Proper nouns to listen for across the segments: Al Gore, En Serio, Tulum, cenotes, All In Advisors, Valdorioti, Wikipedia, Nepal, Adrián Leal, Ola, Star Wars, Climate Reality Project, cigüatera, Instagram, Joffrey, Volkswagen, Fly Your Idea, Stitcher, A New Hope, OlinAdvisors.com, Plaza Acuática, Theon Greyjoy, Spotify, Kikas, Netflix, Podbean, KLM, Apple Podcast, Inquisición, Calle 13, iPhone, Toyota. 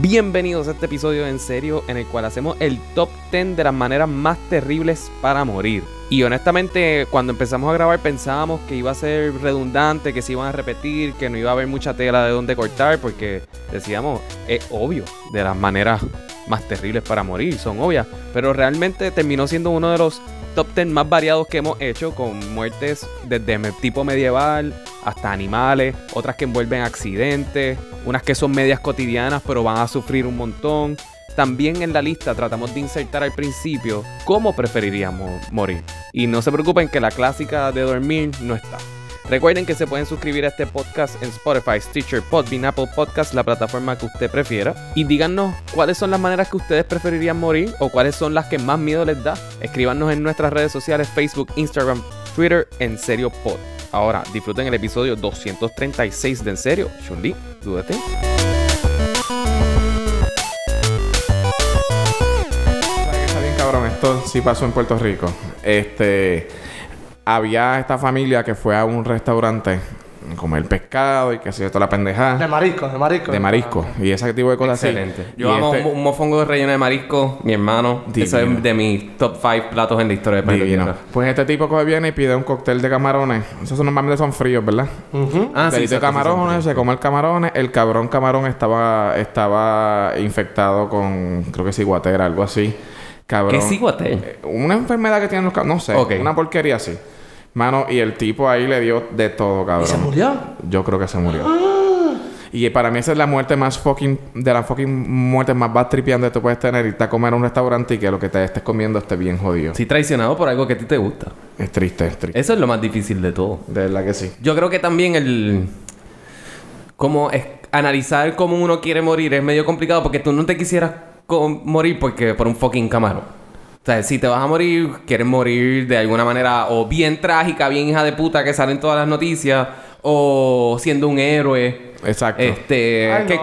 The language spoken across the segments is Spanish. Bienvenidos a este episodio de En Serio, en el cual hacemos el top 10 de las maneras más terribles para morir. Y honestamente, cuando empezamos a grabar pensábamos que iba a ser redundante, que se iban a repetir, que no iba a haber mucha tela de dónde cortar, porque decíamos, es obvio, de las maneras más terribles para morir, son obvias. Pero realmente terminó siendo uno de los top 10 más variados que hemos hecho, con muertes desde tipo medieval hasta animales, otras que envuelven accidentes, unas que son medias cotidianas pero van a sufrir un montón. También en la lista tratamos de insertar al principio cómo preferiríamos morir. Y no se preocupen que la clásica de dormir no está. Recuerden que se pueden suscribir a este podcast en Spotify, Stitcher, Podbean, Apple Podcast, la plataforma que usted prefiera. Y díganos cuáles son las maneras que ustedes preferirían morir o cuáles son las que más miedo les da. Escríbanos en nuestras redes sociales, Facebook, Instagram, Twitter, En Serio Pod. Ahora, disfruten el episodio 236 de En Serio. Chun-Li, dúdate. Está bien cabrón, esto sí pasó en Puerto Rico. Había esta familia que fue a un restaurante a comer pescado y que se hizo toda la pendejada. De marisco. Ah, okay. Y ese tipo de cosas. Excelente. Así. Yo amo un mofongo de relleno de marisco, mi hermano. Divino. Eso es de mis top 5 platos en la historia de Puerto. Pues este tipo coge viene y pide un cóctel de camarones. Esos normalmente son fríos, ¿verdad? Uh-huh. Ah, sí. Pide camarones, se come el camarón. El cabrón camarón estaba infectado con, creo que cigüatera, algo así. Cabrón. ¿Qué cigüatera? Una enfermedad que tienen los cabrones. No sé. Okay. Una porquería así. Mano, y el tipo ahí le dio de todo, cabrón. ¿Y se murió? Yo creo que se murió. Ah. Y para mí esa es la muerte más fucking... De las fucking muertes más bad tripeantes que tú puedes tener. Irte a comer a un restaurante y que lo que te estés comiendo esté bien jodido. Sí, traicionado por algo que a ti te gusta. Es triste. Eso es lo más difícil de todo. De verdad que sí. Yo creo que también analizar cómo uno quiere morir es medio complicado. Porque tú no te quisieras morir porque por un fucking camarón. O sea, si te vas a morir, quieres morir de alguna manera o bien trágica, bien hija de puta que sale en todas las noticias, o siendo un héroe. Exacto. Que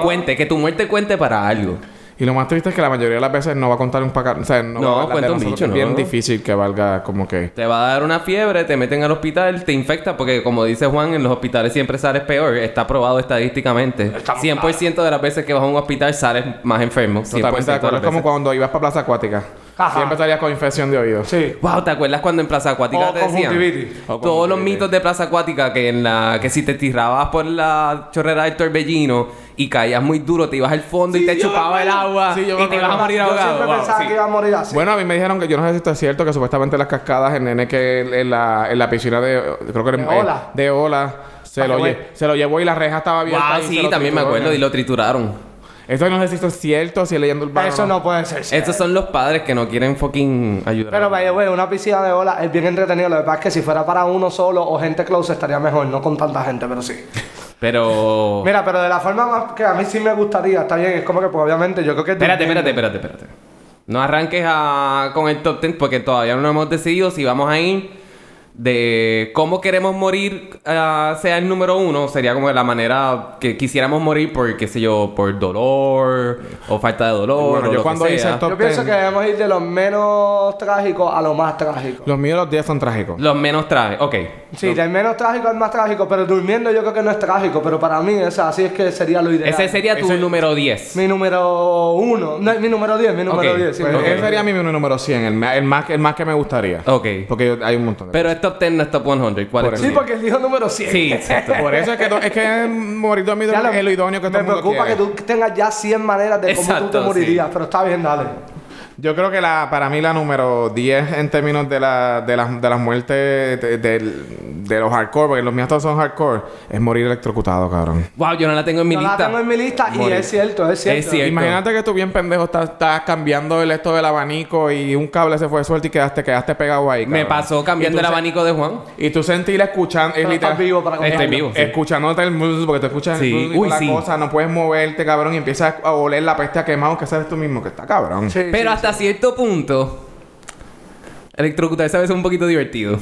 tu muerte cuente para algo. Y lo más triste es que la mayoría de las veces no va a contar un pacar. O sea, no cuenta un bicho, ¿no? Es bien difícil que valga como que... Te va a dar una fiebre, te meten al hospital, te infecta. Porque como dice Juan, en los hospitales siempre sales peor. Está probado estadísticamente. 100% de las veces que vas a un hospital sales más enfermo. 100% totalmente de acuerdo. Es como cuando ibas para Plaza Acuática. Ajá. Siempre salías con infección de oído. Sí. Wow, ¿te acuerdas cuando en Plaza Acuática te decían? Todos los mitos de Plaza Acuática que si te tirabas por la chorrera del Torbellino y caías muy duro, te ibas al fondo y te chupaba el agua y te ibas a morir ahogado. Yo siempre pensaba que iba a morir así. Bueno, a mí me dijeron que yo no sé si esto es cierto, que supuestamente las cascadas, el nene que en la piscina de... Creo que era de Ola. Se lo llevó y la reja estaba abierta. Ah, sí, también me acuerdo y lo trituraron. Esto no sé si esto es cierto, si es leyendo urbana. Eso no puede ser cierto. Estos son los padres que no quieren fucking ayudar. Pero, güey, una piscina de olas es bien entretenido. Lo que pasa es que si fuera para uno solo o gente close estaría mejor. No con tanta gente, pero sí. Pero... Mira, pero de la forma más que a mí sí me gustaría. Está bien, es como que pues obviamente yo creo que... Espérate. No arranques con el top 10 porque todavía no hemos decidido si vamos a ir... De cómo queremos morir, sea el número uno, sería como la manera que quisiéramos morir por, qué sé yo, por dolor o falta de dolor. Bueno, o yo lo cuando hice el top 10, pienso que debemos ir de los menos trágicos a los más trágicos. Los míos los 10 son trágicos. Los menos trágicos, ok. Sí, del menos trágico al más trágico, pero durmiendo yo creo que no es trágico, pero para mí, o sea, así es que sería lo ideal. Ese sería tu número 10. Mi número 1, no, mi número 10, okay. 10. Sí, pues okay. Ese sería mi número 100, el más que me gustaría. Ok. Porque hay un montón de pero cosas. Top 10 no es top 100. ¿Cuál es? Sí, porque él dijo número 100. Sí, exacto. Por eso es que morir dormido es lo idóneo que todo el mundo quiere. Me preocupa que tú tengas ya 100 maneras de cómo tú te morirías. Sí. Pero está bien, dale. Yo creo que para mí la número 10 en términos de las muertes de los hardcore, porque los míos todos son hardcore, es morir electrocutado, cabrón. Wow, yo no la tengo en mi lista. No la tengo en mi lista y es cierto. Imagínate que tú bien pendejo estás cambiando el esto del abanico y un cable se fue suelto y quedaste pegado ahí, cabrón. Me pasó cambiando el abanico de Juan. Y tú sentís escuchando... Estás vivo para comer. Estoy vivo, sí. Escuchándote el blues porque te escuchas el blues y la cosa. No puedes moverte, cabrón, y empiezas a oler la peste a quemado que sabes tú mismo que está cabrón. Sí, pero sí, hasta cierto punto, electrocutar esa vez es un poquito divertido.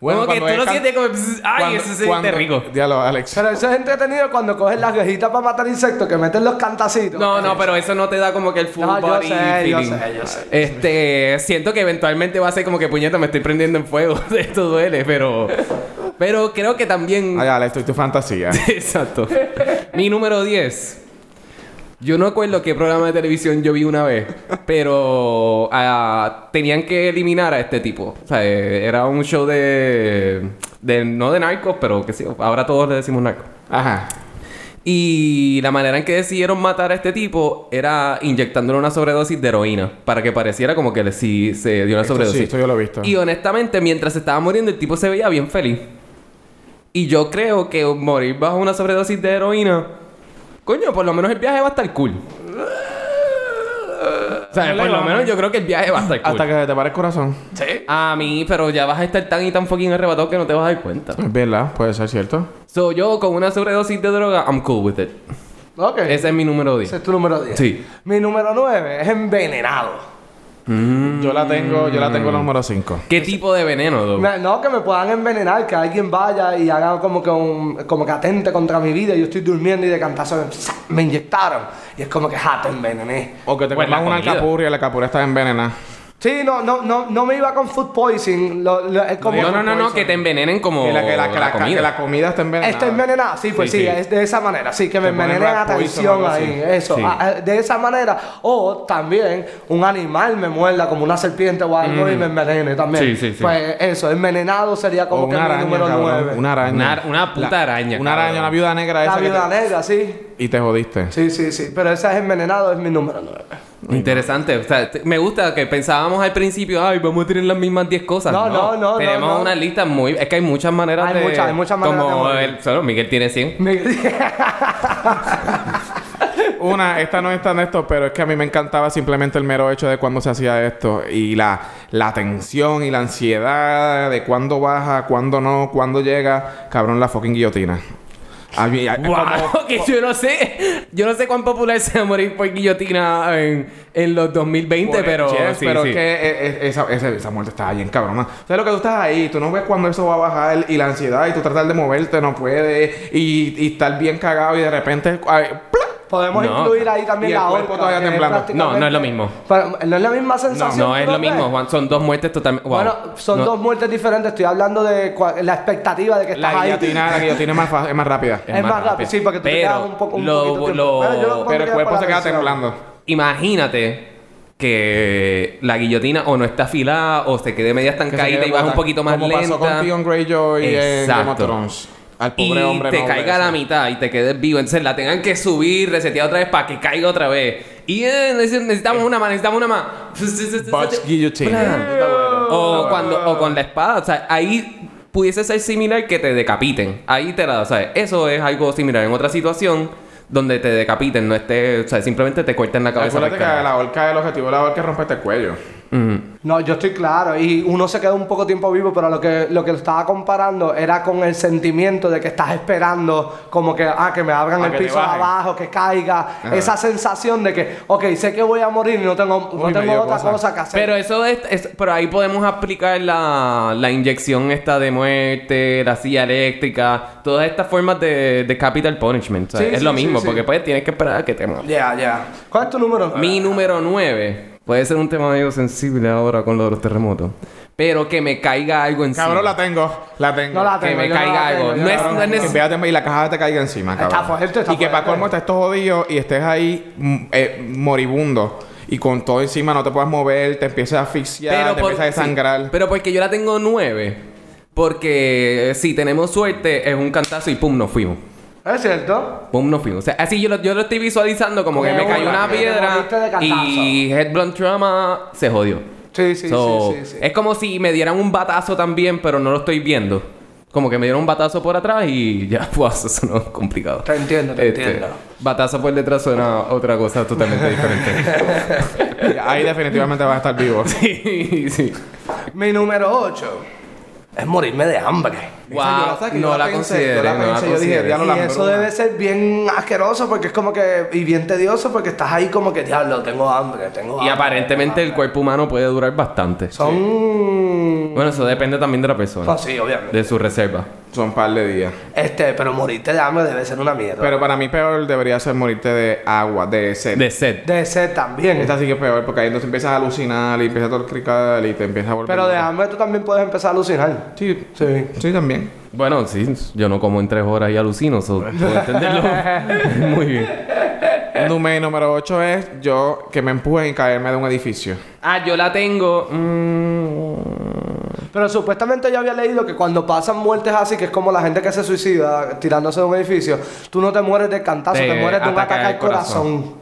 Bueno, como que tú lo sientes como... ¡Ay, eso se siente rico! Diálogo, Alex. Pero eso es entretenido cuando coges las gajitas para matar insectos que meten los cantacitos. No, pero eso no te da como que el full body feeling. Yo sé. Siento que eventualmente va a ser como que puñeta, me estoy prendiendo en fuego. Esto duele, pero... pero creo que también... Ay, Alex, estoy tu fantasía. Exacto. Mi número 10... Yo no acuerdo qué programa de televisión yo vi una vez, pero tenían que eliminar a este tipo. O sea, era un show de no de narcos, pero que sí, ahora todos le decimos narcos. Ajá. Y la manera en que decidieron matar a este tipo era inyectándole una sobredosis de heroína. Para que pareciera como que sí se dio una sobredosis. Sí, esto yo lo he visto. Y honestamente, mientras se estaba muriendo, el tipo se veía bien feliz. Y yo creo que morir bajo una sobredosis de heroína... Coño, por lo menos el viaje va a estar cool. O sea, por lo menos yo creo que el viaje va a estar cool. Hasta que te pare el corazón. Sí. A mí, pero ya vas a estar tan y tan fucking arrebatado que no te vas a dar cuenta. Es verdad, puede ser cierto. So, yo con una sobredosis de droga, I'm cool with it. Ok. Ese es mi número 10. Ese es tu número 10. Sí. Mi número 9 es envenenado. Yo la tengo la número 5. ¿Qué tipo de veneno, Doc? No, que me puedan envenenar, que alguien vaya y haga como que atente contra mi vida. Yo estoy durmiendo y de cantazo me inyectaron. Y es como que te envenené. O que te coman una capurria y la capurria está envenenada. Sí, no me iba con food poisoning. No, que te envenenen como que la comida. Que la comida está envenenada. Está envenenada, sí, pues sí, sí. Es de esa manera. Sí, que me envenenen atención ahí, eso. Sí. De esa manera. O también un animal me muerda como una serpiente o algo y me envenene también. Sí, sí, sí. Pues eso, envenenado sería como que mi número 9. Una araña. Una puta araña. Una araña, una viuda negra esa. La viuda negra, sí. Y te jodiste. Sí, sí, sí. Pero esa es envenenado, es mi número 9. Interesante. O sea, me gusta que pensábamos al principio, ay, vamos a tener las mismas 10 cosas. No. Tenemos una lista muy... Es que hay muchas maneras de... Hay muchas maneras de... Como solo Miguel tiene 100. Miguel... Esta no es tan esto, pero es que a mí me encantaba simplemente el mero hecho de cuando se hacía esto. Y la tensión y la ansiedad de cuándo baja, cuándo no, cuándo llega. Cabrón, la fucking guillotina. Wow, que yo no sé cuán popular sea morir por guillotina en los 2020, pero... Yes, sí, pero sí. Es que esa muerte está bien cabrona. O sea, lo que tú estás ahí, tú no ves cuando eso va a bajar y la ansiedad y tú tratas de moverte, no puedes y estar bien cagado y de repente... Podemos incluir ahí también la horca. Todavía temblando. No es lo mismo. Pero, no es la misma sensación. No es lo mismo, Juan. Son dos muertes totalmente... Wow. Bueno, son dos muertes diferentes. Estoy hablando de la expectativa de que estás ahí. La guillotina es más rápida. Es más rápida, sí, porque tú te quedas un poquito pero el cuerpo se queda temblando. Imagínate que la guillotina o no está afilada o se quede media estancadita y vas un poquito más lenta. Como pasó con Theon Greyjoy en Game of Thrones. Al pobre hombre, te caiga a la mitad y te quedes vivo. Entonces la tengan que subir, resetear otra vez para que caiga otra vez. Y necesitamos una más. Butch guillotine. O con la espada. O sea, ahí pudiese ser similar que te decapiten. Ahí te la... O sea, eso es algo similar en otra situación donde te decapiten. No esté... O sea, simplemente te corten la cabeza. Acuérdate que la horca, el objetivo de la horca es romperte el cuello. No, yo estoy claro. Y uno se queda un poco tiempo vivo, pero lo que estaba comparando era con el sentimiento de que estás esperando como que, que me abran el piso abajo, que caiga. Ajá. Esa sensación de que, sé que voy a morir y no tengo otra cosa que hacer. Pero eso es pero ahí podemos aplicar la inyección esta de muerte, la silla eléctrica, todas estas formas de capital punishment. Sí, es lo mismo, porque pues tienes que esperar a que te mueras. Ya. ¿Cuál es tu número? Mi número 9. Puede ser un tema medio sensible ahora con lo de los terremotos. Pero que me caiga algo encima. Cabrón, la tengo. No la tengo. Que me caiga algo. No es necesario. Y la caja te caiga encima, cabrón. Está fuerte. Y que para colmo estés todo jodido y estés ahí moribundo. Y con todo encima no te puedas mover, te empiezas a asfixiar, empiezas a desangrar. Sí, pero porque yo la tengo 9. Porque si tenemos suerte es un cantazo y pum, nos fuimos. ¿Es cierto? Pum, no fuimos. O sea, así yo lo estoy visualizando como que me cayó una piedra y headblunt trauma se jodió. Sí. Es como si me dieran un batazo también, pero no lo estoy viendo. Como que me dieron un batazo por atrás y ya, pues, eso no es complicado. Te entiendo. Batazo por detrás suena otra cosa totalmente diferente. Ahí definitivamente vas a estar vivo. Sí. Mi número 8 es morirme de hambre. Wow, yo la considero. Eso debe ser bien asqueroso porque es como que... Y bien tedioso porque estás ahí como que... Diablo, tengo hambre. Y aparentemente el cuerpo humano puede durar bastante. Bueno, eso depende también de la persona. Sí, obviamente. De su reserva. Son un par de días. Pero morirte de hambre debe ser una mierda. Pero para mí peor debería ser morirte de agua, de sed. De sed también. Esta sí que es peor porque ahí entonces empiezas a alucinar y empiezas a torcricar y te empiezas a volver... Pero de hambre tú también puedes empezar a alucinar. Sí, también. Bueno, sí, yo no como en 3 horas y alucino, puedo entenderlo. Muy bien. Número 8 es yo que me empujen y caerme de un edificio. Ah, yo la tengo. Pero supuestamente yo había leído que cuando pasan muertes así, que es como la gente que se suicida tirándose de un edificio, tú no te mueres de cantazo, te mueres de un ataque al corazón.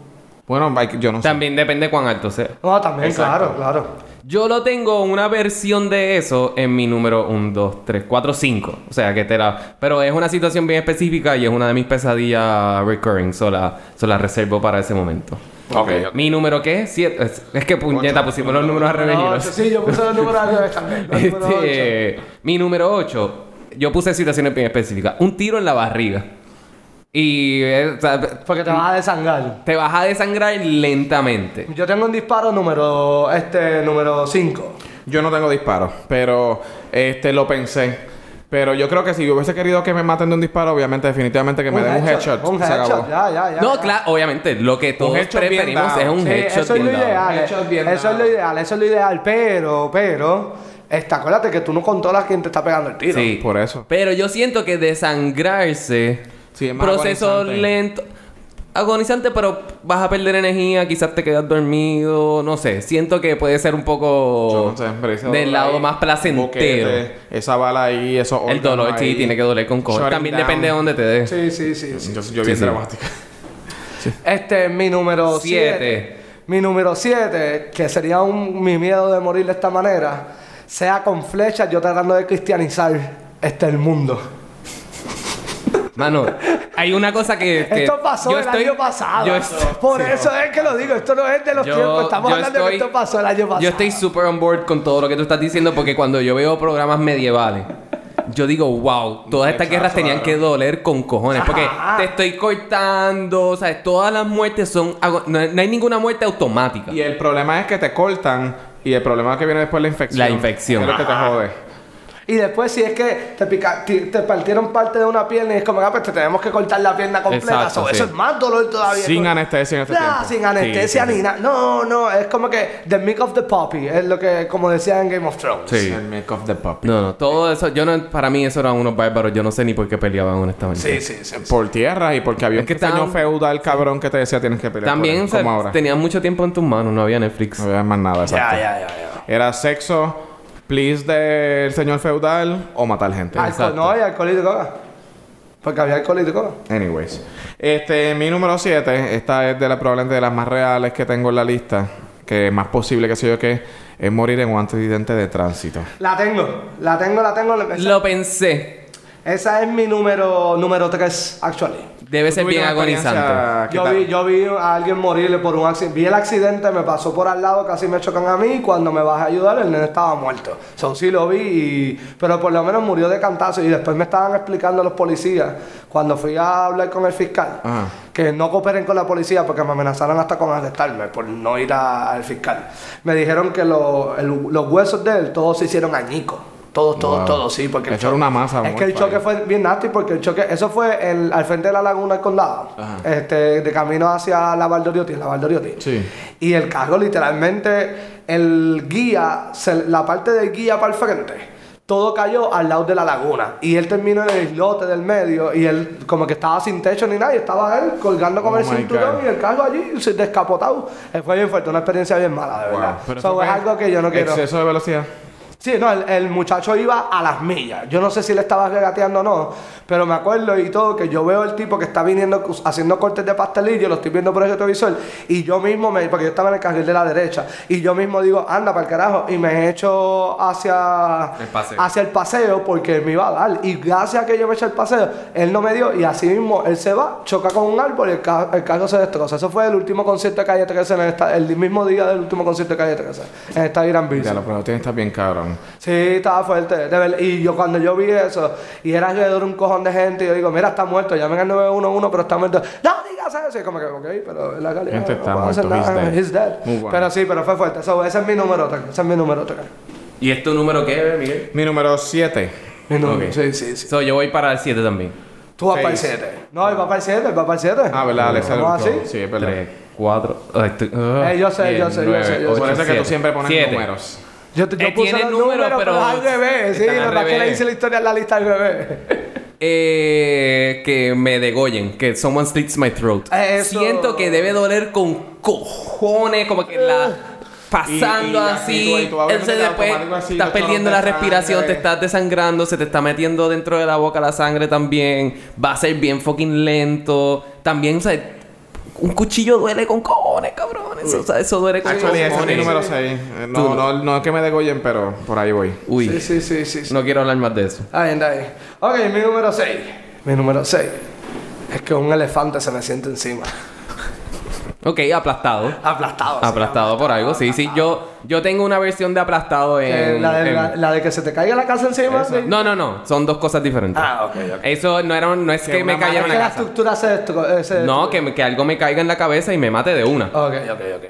Bueno, yo no sé. También depende de cuán alto sea. No, también, exacto. Claro. Yo lo tengo una versión de eso en mi número 1, 2, 3, 4, 5. O sea, que te la... Pero es una situación bien específica y es una de mis pesadillas recurring. So la reservo para ese momento. Okay. ¿Mi número qué? 7. Es que puñeta, pusimos los números al revés. No, sí, yo puse los números al revés también. Mi número 8. Yo puse situaciones bien específicas. Un tiro en la barriga. Y... o sea, porque te vas a desangrar. Te vas a desangrar lentamente. Yo tengo un disparo número 5. Yo no tengo disparo, pero lo pensé. Pero yo creo que si yo hubiese querido que me maten de un disparo, obviamente, definitivamente que me den un headshot. Un headshot, ya. No, claro, obviamente, lo que todos preferimos es un headshot bien dado. Eso es lo ideal, pero... acuérdate que tú no controlas quién te está pegando el tiro. Sí, por eso. Pero yo siento que desangrarse... sí, proceso agonizante. Lento. Agonizante, pero vas a perder energía. Quizás te quedas dormido. No sé. Siento que puede ser un poco... del lado más placentero. Esa bala ahí, esos órganos. El dolor, ahí, sí, tiene que doler con cosas. También depende de dónde te dé. Sí. Yo bien dramática. Sí. Mi número 7. Mi número 7, que sería mi miedo de morir de esta manera, sea con flechas, yo tratando de cristianizar el mundo. Mano, hay una cosa que esto pasó año pasado. Por eso es que lo digo. Esto no es de los tiempos. Estamos hablando de que esto pasó el año pasado. Yo estoy super on board con todo lo que tú estás diciendo, porque cuando yo veo programas medievales, yo digo, wow, todas estas guerras tenían que doler con cojones. Porque te estoy cortando, ¿sabes? Todas las muertes son... no hay ninguna muerte automática. Y el problema es que te cortan y el problema es que viene después la infección. La infección. Es lo que te jode. Y después, si es que te partieron parte de una pierna y es como, pues te tenemos que cortar la pierna completa. Exacto, eso es más dolor todavía. Sin anestesia en tiempo. Sin anestesia ni nada. No. Es como que the milk of the poppy. Es lo que, como decía en Game of Thrones. Sí. The milk of the poppy. No. Todo eso. Para mí eso eran unos bárbaros. Yo no sé ni por qué peleaban, honestamente. Sí. Por tierra y porque había un señor feudal cabrón que te decía tienes que pelear. También tenían mucho tiempo en tus manos. No había Netflix. No había más nada. Exacto. Ya. Era sexo... please del señor feudal o matar gente. No, y alcohol y droga. Porque había alcohol y droga. Anyways. Mi número 7, esta es probablemente de las más reales que tengo en la lista, que es más posible que sé yo que es morir en un accidente de tránsito. La tengo. Lo pensé. Esa es mi número 3, actually. Debe ser bien agonizante. Yo vi a alguien morir por un accidente. Vi el accidente, me pasó por al lado, casi me chocan a mí. Y cuando me bajé a ayudar, el nene estaba muerto. Sí lo vi, pero por lo menos murió de cantazo. Y después me estaban explicando los policías, cuando fui a hablar con el fiscal, que no cooperen con la policía porque me amenazaron hasta con arrestarme por no ir al fiscal. Me dijeron que los huesos de él todos se hicieron añicos. Todos, sí, porque el choque era una masa. Es que el choque fue bien nasty, porque el choque... eso fue al frente de la laguna del condado. De camino hacia la Valdorioti. Sí. Y el carro, literalmente, el guía... la parte del guía para el frente, todo cayó al lado de la laguna. Y él terminó en el islote del medio. Y él, como que estaba sin techo ni nada, y estaba él colgando con el cinturón. Y el carro allí, descapotado. Fue bien fuerte, una experiencia bien mala, de verdad. Pero es algo que yo no quiero. Exceso de velocidad. Sí, no, el muchacho iba a las millas. Yo no sé si le estaba regateando o no, pero me acuerdo y todo que yo veo el tipo que está viniendo haciendo cortes de pastelillo, lo estoy viendo por el televisor, y yo mismo porque yo estaba en el carril de la derecha, y yo mismo digo, anda para el carajo, y me echo hacia el paseo porque me iba a dar. Y gracias a que yo me eché el paseo, él no me dio, y así mismo él se va, choca con un árbol y el carro se destroza. Eso fue el último concierto de Calle 13, el mismo día del último concierto de Calle 13, en esta gran bici. Claro, pero tiene que estar bien cabrón. Sí, estaba fuerte. Y yo cuando yo vi eso, y era alrededor un cojón de gente, y yo digo, mira, está muerto, llamen al 911, pero está muerto. ¡No digas eso! Y como que, ok, pero la calidad... gente está muerto, he's dead. Bueno. Pero sí, pero fue fuerte. Ese es mi número 3. ¿Y es tu número qué, Miguel? Mi número 7. Mi número, okay. Sí. Yo voy para el 7 también. Tú vas para el 7. No, él va para el 7, Ah, ¿verdad? Alex, así? Sí, es verdad. 3, 4... yo sé. Parece que tú siempre pones 7. Números. Yo puse el número, pero al revés. Sí, lo que le hice la historia en la lista al revés. Que me degollen, que someone slits my throat. Eso. Siento que debe doler con cojones, como que la... pasando así, entonces después estás perdiendo la respiración, te estás desangrando, se te está metiendo dentro de la boca la sangre también, va a ser bien fucking lento, también, o sea, un cuchillo duele con cojones, cabrón, eso, o sea, eso duele con cojones. Actually, ese es mi número 6, no es que me degollen, pero por ahí voy. Uy, sí. No quiero hablar más de eso. Ok, mi número 6. Mi número 6 es que un elefante se me siente encima. Ok, aplastado. Aplastado. Sí, aplastado por algo, aplastado. Sí. Yo tengo una versión de aplastado en... La de que se te caiga la casa encima. ¿Sí? No. Son dos cosas diferentes. Ah, ok. Eso no es que me caiga en la casa. Que la estructura se no, que algo me caiga en la cabeza y me mate de una. Ok.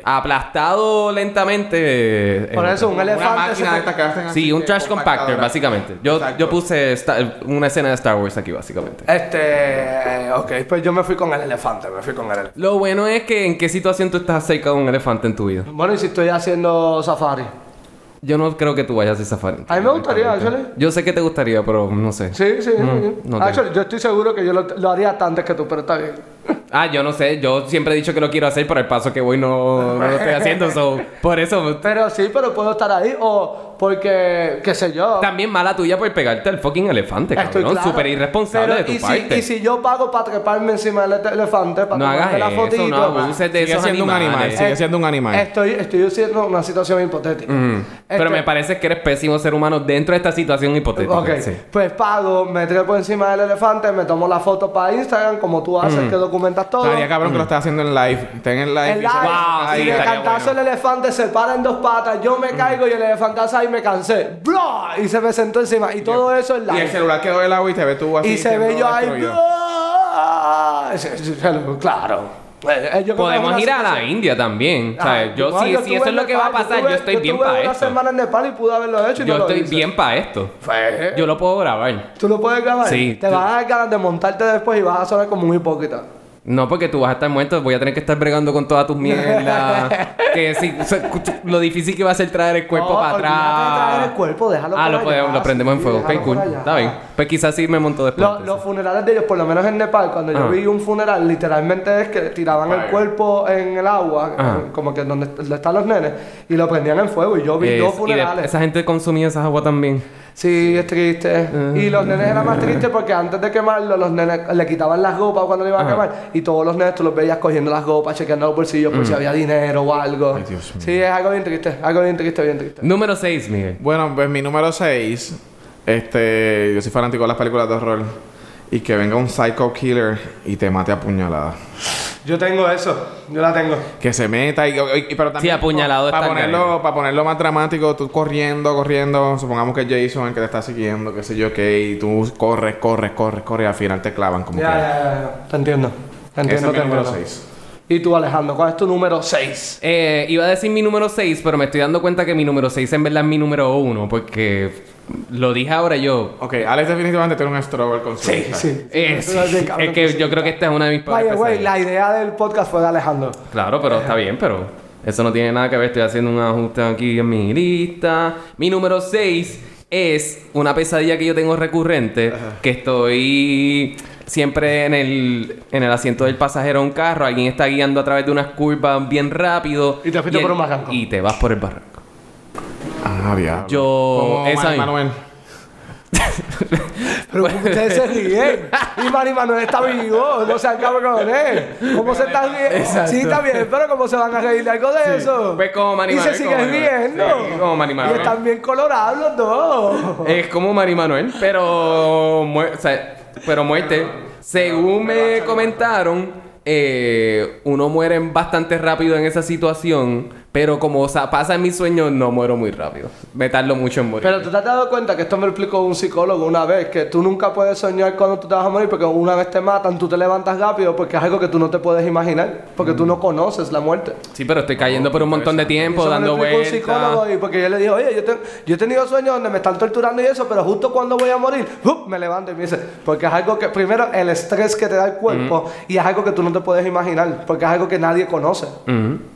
Aplastado lentamente... Por eso, un elefante... Una máquina de esta. Sí, un trash compactor, básicamente. Yo puse una escena de Star Wars aquí, básicamente. Ok, pues yo me fui con el elefante. Lo bueno es que... ¿En qué situación tú estás cerca de un elefante en tu vida? Bueno, y si estoy haciendo safari. Yo no creo que tú vayas a hacer safari. A mí me gustaría, actually. Yo sé que te gustaría, pero no sé. Sí. No actually, yo estoy seguro que yo lo haría antes que tú, pero está bien. Ah, yo no sé. Yo siempre he dicho que lo quiero hacer, pero el paso que voy no lo estoy haciendo. Por eso... Pero sí, pero puedo estar ahí o porque... Qué sé yo. También mala tuya por pegarte al fucking elefante, cabrón. Claro. Súper irresponsable pero, de tu parte. Si yo pago para treparme encima del elefante... Para no hagas la fotito, eso, no abuses de esos animales. Sigue siendo un animal. Estoy diciendo una situación hipotética. Pero me parece que eres pésimo ser humano dentro de esta situación hipotética. Ok, sí. Pues pago, me trepo encima del elefante, me tomo la foto para Instagram, como tú haces que documentas todo. Estaría cabrón que lo estás haciendo en live. Estén en live. En live. Wow, y le cantazo el elefante, se para en dos patas, yo me caigo y el elefantazo ahí me cansé. ¡Bro! Y se me sentó encima. Y todo eso en live. Y el celular quedó del agua y te ves tú así. Y se ve yo ahí. Claro. Podemos ir a la India también. Yo si eso es lo que va a pasar, yo estoy bien para esto. Yo estuve una semana en Nepal y pude haberlo hecho. Yo estoy bien para esto. Yo lo puedo grabar. ¿Tú lo puedes grabar? Sí. Te vas a dar ganas de montarte después y vas a sonar como un hipócrita. No, porque tú vas a estar muerto. Voy a tener que estar bregando con todas tus mierdas. Que sí, o sea, lo difícil que va a ser traer el cuerpo para atrás. Traer el cuerpo, déjalo para allá. Lo prendemos en fuego. Ok, cool. Está bien. Pues quizás sí me monto después. Los funerales de ellos, por lo menos en Nepal, cuando yo vi un funeral, literalmente es que tiraban el cuerpo en el agua, como que donde están los nenes, y lo prendían en fuego. Y yo vi dos funerales. Esa gente consumía esas aguas también. Sí, es triste. Y los nenes eran más tristes porque antes de quemarlo, los nenes le quitaban las ropas cuando le iban a quemar. Y todos los nenes tú los veías cogiendo las ropas, chequeando los bolsillos por si había dinero o algo. Ay, Dios mío. Sí, es algo bien triste. Algo bien triste. Número 6, Miguel. Bueno, pues mi número 6... yo soy fanático de las películas de horror. Y que venga un psycho killer y te mate a puñaladas. Yo tengo eso. Yo la tengo. Que se meta y pero también... Sí, apuñalado está cariño. Para ponerlo más dramático, tú corriendo... Supongamos que es Jason el que te está siguiendo, qué sé yo qué... Y tú corres... Y al final te clavan como que... Ya. Te entiendo. Ese es mi número 6. Y tú, Alejandro, ¿cuál es tu número 6? Iba a decir mi número 6, pero me estoy dando cuenta que mi número 6 en verdad es mi número 1, porque... Lo dije ahora yo. Ok, Alex definitivamente tiene un extrovert con su hija. Sí. Es que yo creo que esta es una de mis partes. Oye, güey, la idea del podcast fue de Alejandro. Claro, pero está bien, pero eso no tiene nada que ver. Estoy haciendo un ajuste aquí en mi lista. Mi número 6 es una pesadilla que yo tengo recurrente. Que estoy siempre en el asiento del pasajero de un carro. Alguien está guiando a través de unas curvas bien rápido. Y te fuiste por un barranco. Y te vas por el barranco. Ah, yo... esa Manuel. Pero ustedes se ríen. Y Manuel está vivo. No sean cabrones. ¿Cómo se están riendo? Exacto. Sí, está bien. Pero ¿cómo se van a reír de algo de eso? Pues como Manuel. Y se siguen riendo. Sí, como Manuel. Y están bien colorados los dos. Es como Manuel. Pero... pero muerte. Según me comentaron... uno muere bastante rápido en esa situación, pero como pasa en mis sueños, no muero muy rápido. Me tardo mucho en morir. Pero tú te has dado cuenta que esto me lo explicó un psicólogo una vez, que tú nunca puedes soñar cuando tú te vas a morir, porque una vez te matan, tú te levantas rápido porque es algo que tú no te puedes imaginar, porque tú no conoces la muerte. Sí, pero estoy cayendo por un montón de tiempo, eso dando vueltas. Me lo explicó un psicólogo, y porque yo le dije, oye, yo he tenido sueños donde me están torturando y eso, pero justo cuando voy a morir, me levanto y me dice, porque es algo que, primero, el estrés que te da el cuerpo, y es algo que tú no te puedes imaginar, porque es algo que nadie conoce.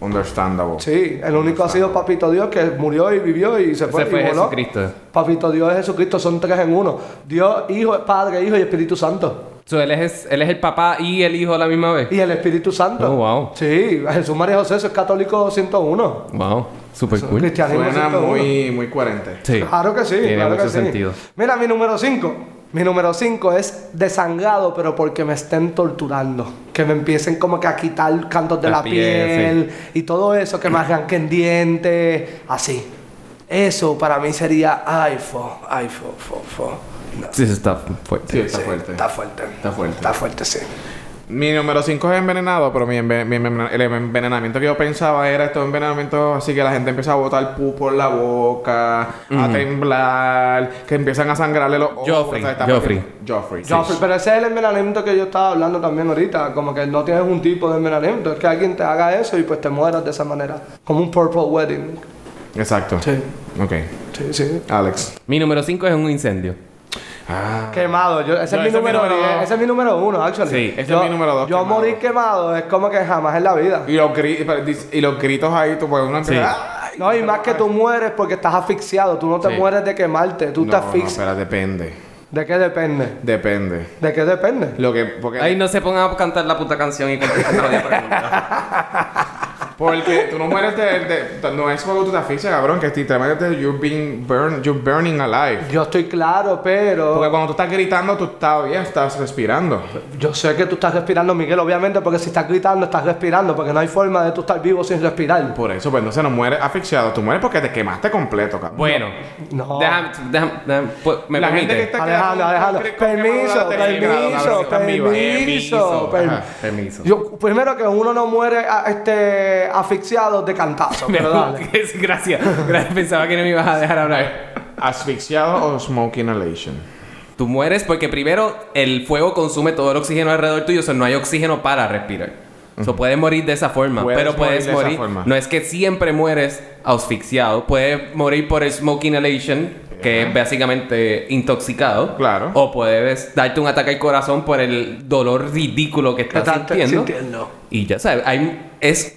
Understandable. Sí. Sí, el único ha sido Papito Dios, que murió y vivió y se fue y voló. Jesucristo. Papito Dios es Jesucristo, son tres en uno. Dios, Hijo, Padre, Hijo y Espíritu Santo. So, él es el papá y el hijo a la misma vez. Y el Espíritu Santo. Oh, wow. Sí, Jesús, María y José, eso es católico 101. Wow, super cool. Cristianismo suena 101. muy coherente. Sí. Claro que sí. Tiene mucho sentido. Mira, mi número 5. Mi número 5 es desangrado, pero porque me estén torturando. Que me empiecen como que a quitar cantos de la piel y todo eso, que me arranquen dientes, así. Eso para mí sería iPhone. No. Sí, está fuerte. Está fuerte, sí. Mi número 5 es envenenado, pero el envenenamiento que yo pensaba era estos envenenamientos así que la gente empieza a botar pus por la boca, a temblar, que empiezan a sangrarle los ojos. Joffrey, pero ese es el envenenamiento que yo estaba hablando también ahorita, como que no tienes un tipo de envenenamiento, es que alguien te haga eso y pues te mueras de esa manera, como un Purple Wedding. Exacto. Sí. Ok. Sí. Alex. Mi número 5 es un incendio. Ah. Quemado. Ese es mi número 1, actually. Sí, ese es mi número 2. Yo morir quemado es como que jamás en la vida. Y los gritos ahí, tú puedes una empezar. Sí. No, y más que tú mueres porque estás asfixiado. Tú no te mueres de quemarte, tú te asfixias. No, pero depende. ¿De qué depende? ¿De qué depende? Ahí no se pongan a cantar la puta canción y contestar la pregunta. Porque tú no mueres no es porque tú te asfixias, cabrón, que literalmente you're burning alive. Yo estoy claro, pero... Porque cuando tú estás gritando, tú todavía estás respirando. Yo sé que tú estás respirando, Miguel, obviamente, porque si estás gritando, estás respirando, porque no hay forma de tú estar vivo sin respirar. Por eso, pues entonces no mueres asfixiado, tú mueres porque te quemaste completo, cabrón. Bueno. No. Déjame me la permite. Gente que está Alejandro. Permiso. Yo, primero que uno no muere asfixiado de cantazo, pero dale. Gracias. Pensaba que no me ibas a dejar hablar. Asfixiado o smoke inhalation. Tú mueres porque primero el fuego consume todo el oxígeno alrededor tuyo, o sea, no hay oxígeno para respirar. O sea, puedes morir de esa forma, pero puedes morir. No es que siempre mueres asfixiado, puedes morir por el smoke inhalation, que es básicamente intoxicado. Claro. O puedes darte un ataque al corazón por el dolor ridículo que estás sintiendo. Y ya sabes,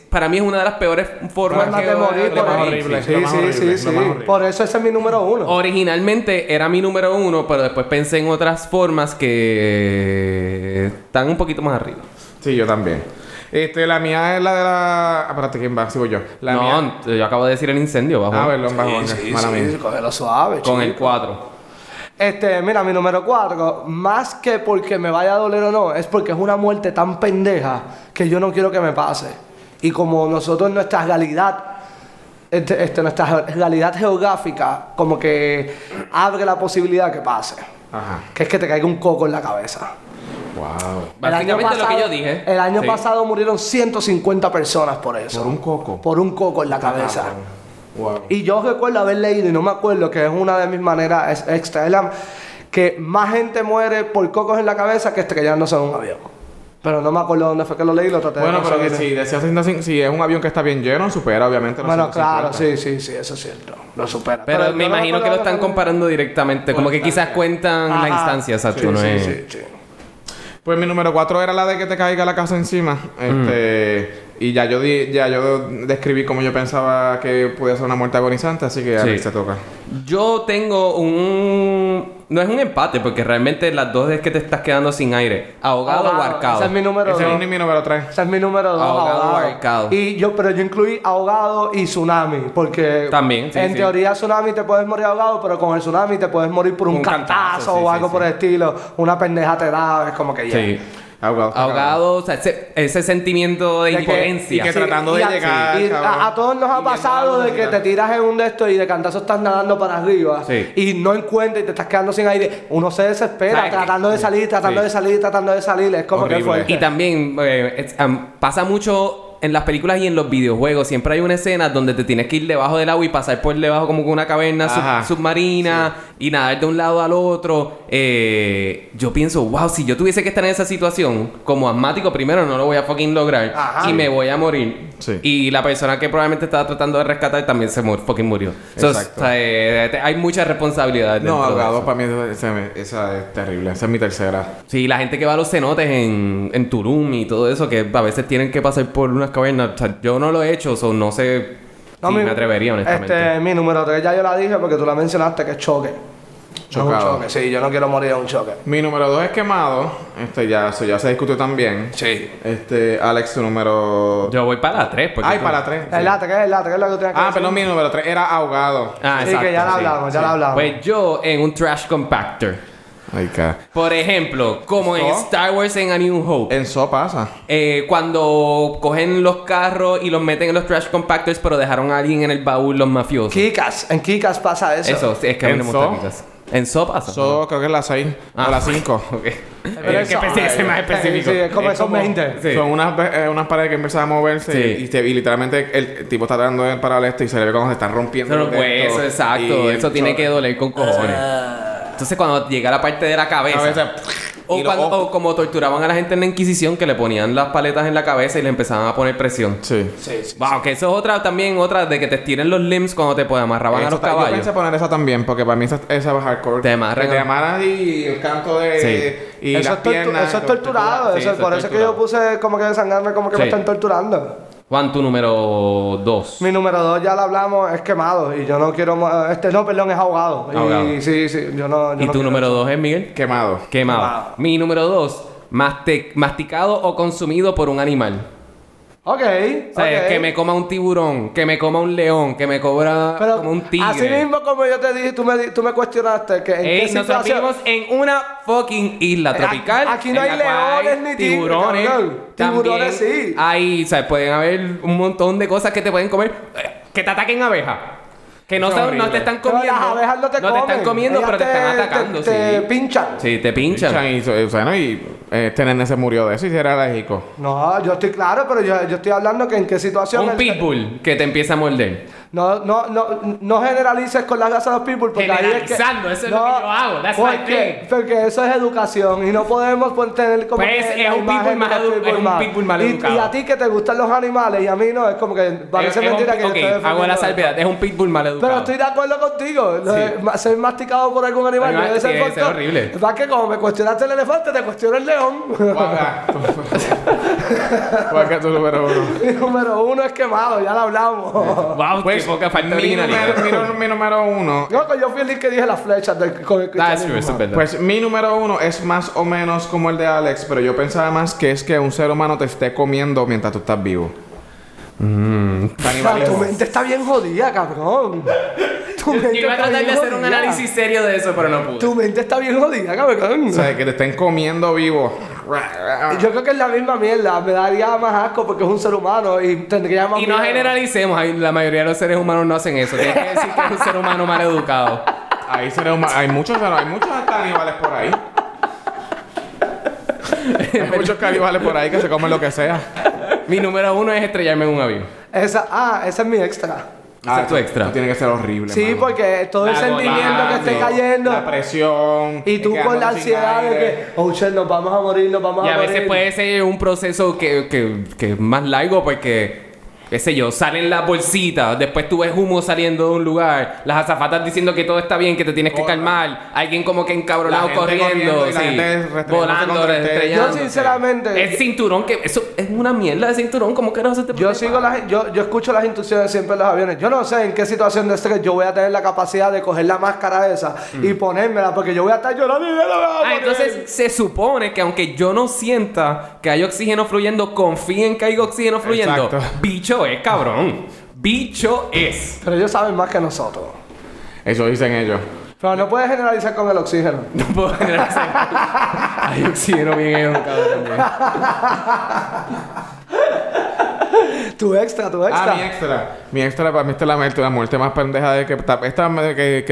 para mí es una de las peores formas de morir. Sí. Por eso ese es mi número 1. Originalmente era mi número 1, pero después pensé en otras formas que están un poquito más arriba. Sí, yo también. La mía es la de la... Espérate, ¿quién va? Sigo yo. Yo acabo de decir el incendio, bajo. Ah, perdón, bajo. Sí, cógelo suave, chico. Con el 4. Mira, mi número 4, más que porque me vaya a doler o no, es porque es una muerte tan pendeja que yo no quiero que me pase. Y como nosotros en nuestra realidad... nuestra realidad geográfica como que abre la posibilidad que pase. Ajá. Que es que te caiga un coco en la cabeza. Wow. Básicamente lo que yo dije. El año pasado murieron 150 personas por eso. Por un coco. Por un coco en la cabeza. Wow. Y yo recuerdo haber leído, y no me acuerdo, que es una de mis maneras extra, que más gente muere por cocos en la cabeza que estrellándose en un avión. Pero no me acuerdo dónde fue que lo leí, lo traté de leer. Bueno, pero que si es un avión que está bien lleno, supera obviamente los 150. Bueno, claro, sí, eso es cierto. Lo supera. Pero me imagino que lo están comparando directamente. Como que quizás cuentan las instancias. Sí. Pues mi número 4 era la de que te caiga la casa encima. Y ya yo describí cómo yo pensaba que podía ser una muerte agonizante, así que Alex, te toca. Yo tengo no es un empate, porque realmente las dos es que te estás quedando sin aire. Ahogado o ahorcado. Ese es mi número 2. Ese es mi número 3. Ese es mi número 2. Ahogado o ahorcado. Pero yo incluí ahogado y tsunami, porque también, en teoría tsunami te puedes morir ahogado, pero con el tsunami te puedes morir por un cantazo o algo por el estilo. Una pendeja te da, es como que ya. Sí. Ahogado, o sea, ese sentimiento de impotencia. Y que tratando de llegar. Y a todos nos ha pasado de que te tiras en un de estos y de cantazo estás nadando para arriba. Sí. Y no encuentras y te estás quedando sin aire. Uno se desespera tratando de salir. Es como horrible. Que fuerte. Y también pasa mucho... En las películas y en los videojuegos siempre hay una escena donde te tienes que ir debajo del agua y pasar por debajo como con una caverna submarina y nadar de un lado al otro. Yo pienso, wow, si yo tuviese que estar en esa situación, como asmático, primero no lo voy a fucking lograr y me voy a morir. Sí. Y la persona que probablemente estaba tratando de rescatar también se fucking murió. Exacto. So, hay muchas responsabilidades. No, ahogado para mí esa es terrible. Esa es mi tercera. Sí, la gente que va a los cenotes en Tulum y todo eso, que a veces tienen que pasar por unas cavernas. O sea, yo no lo he hecho, no sé No, sí, me atrevería, honestamente. Mi número 3 ya yo la dije porque tú la mencionaste, que es choque. Chocado. No, un choque, sí, yo no quiero morir en un choque. Mi número 2 es quemado. Eso ya se discutió también. Sí. Alex, tu número... Yo voy para la 3. Ay, para la 3. Es la que tú tienes que decir. Perdón, mi número 3 era ahogado. Ah, sí, exacto, que ya la hablamos, sí. Pues yo en un trash compactor. Ay, cara. Por ejemplo, como en Star Wars en A New Hope. En eso pasa. Cuando cogen los carros y los meten en los trash compactors, pero dejaron a alguien en el baúl, los mafiosos. Kikas. En Kikas pasa eso. Eso, es que a mí me gusta Kikas. ¿En So pasa? So, creo que es la 6 a las 5. Okay. Pero es que es más específico. Sí, es como 20. Sí. Son unas paredes que empiezan a moverse, sí, y literalmente el tipo está tratando de ir para el este y se le ve cuando se están rompiendo. Pero pues, eso, exacto. Eso tiene que doler con cojones. Entonces, cuando llega la parte de la cabeza. O como torturaban a la gente en la Inquisición, que le ponían las paletas en la cabeza y le empezaban a poner presión. Sí. Wow, que eso es otra de que te estiren los limbs cuando te amarraban a los caballos. Yo pensé poner esa también, porque para mí esa es hardcore. Te amarran. Te amarran y el canto de... Sí. Y eso, las piernas, eso es torturado. Sí, eso es por eso que yo puse como que desangrarme, como que me están torturando. Juan, tu número 2. Mi número 2 ya lo hablamos, es quemado. Y yo no quiero... es ahogado. Y sí, yo no... ¿Y tu número 2 es, Miguel? Quemado. Mi número 2, masticado o consumido por un animal. O sea, que me coma un tiburón, que me coma un león, que me cobra como un tigre. Así mismo como yo te dije, tú me cuestionaste que en qué situación... Nosotros vivimos en una fucking isla tropical. Aquí no hay leones ni tiburones. Tiburones sí. Ahí, ¿sabes? Pueden haber un montón de cosas que te pueden comer. Que te ataquen abejas. Que no te están comiendo. Pero las abejas no te están comiendo, ellas pero te están atacando. Te pinchan. Sí, te pinchan. Tener se murió de eso y era alérgico. No, yo estoy claro, pero yo estoy hablando que en qué situación. Un pitbull que te empieza a morder. No generalices con la raza de los pitbull. Generalizando, ahí es que, eso es lo que yo hago. That's porque eso es educación y no podemos tener como. Pues que es un pitbull mal educado. Y a ti que te gustan los animales y a mí no, es como que parece mentira que yo estoy hago la salvedad. Es un pitbull mal educado. Pero estoy de acuerdo contigo. Ser masticado por algún animal debe ser horrible. Es que como me cuestionaste el elefante, te cuestiono el león. Guaca, tu número 1. Mi número 1 es quemado, ya lo hablamos. Wow, pues, poca falta mi número 1. No, yo fui el que dije las flechas del Pues mi número 1 es más o menos como el de Alex, pero yo pensaba más que es que un ser humano te esté comiendo mientras tú estás vivo. Tu mente está bien jodida, cabrón. Yo iba a tratar de hacer un análisis serio de eso, pero no pude. Tu mente está bien jodida, cabrón. O sea, que te estén comiendo vivo. Yo creo que es la misma mierda. Me daría más asco porque es un ser humano y tendría más. Y no generalicemos. La mayoría de los seres humanos no hacen eso. Tienes que decir que es un ser humano mal educado. Hay muchos animales por ahí. Hay muchos caníbales por ahí que se comen lo que sea. Mi número 1 es estrellarme en un avión. Esa es mi extra. Es tu extra. Tiene que ser horrible. Sí, mano. Porque todo el sentimiento que esté cayendo. La presión. Y tú con la ansiedad de que, nos vamos a morir, Y a veces puede ser un proceso que es más largo porque, qué sé yo, salen las bolsitas, después tú ves humo saliendo de un lugar, las azafatas diciendo que todo está bien, que te tienes que calmar, alguien como que encabronado corriendo, volando, estrellando. Yo sinceramente... El cinturón, que eso es una mierda de cinturón, ¿cómo que no se te puede parar? Yo escucho las instrucciones siempre en los aviones. Yo no sé en qué situación de estrés yo voy a tener la capacidad de coger la máscara esa y ponérmela, porque yo voy a estar llorando y me la voy a poner. Entonces se supone que aunque yo no sienta que hay oxígeno fluyendo, confíen que hay oxígeno fluyendo. Exacto. Bicho es, cabrón. Pero ellos saben más que nosotros. Eso dicen ellos. Pero no puedes generalizar con el oxígeno. No puedo generalizar. Hay oxígeno bien educado también. Tu extra. Mi extra para mí es la muerte más pendeja de que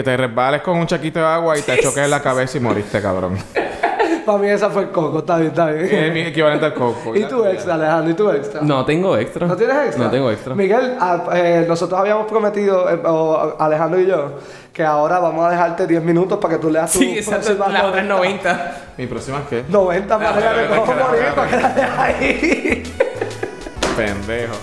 te resbales con un chaquito de agua y te choques en la cabeza y moriste, cabrón. Para mí esa fue el coco, está bien. Es mi equivalente al coco. ¿Y tu extra, Alejandro? No tengo extra. ¿No tienes extra? No tengo extra. Miguel, nosotros habíamos prometido, Alejandro y yo, que ahora vamos a dejarte 10 minutos para que tú leas tu próxima. La otra es 90. ¿Mi próxima es qué? 90 para que no morir, para que la dejes ahí. Pendejo.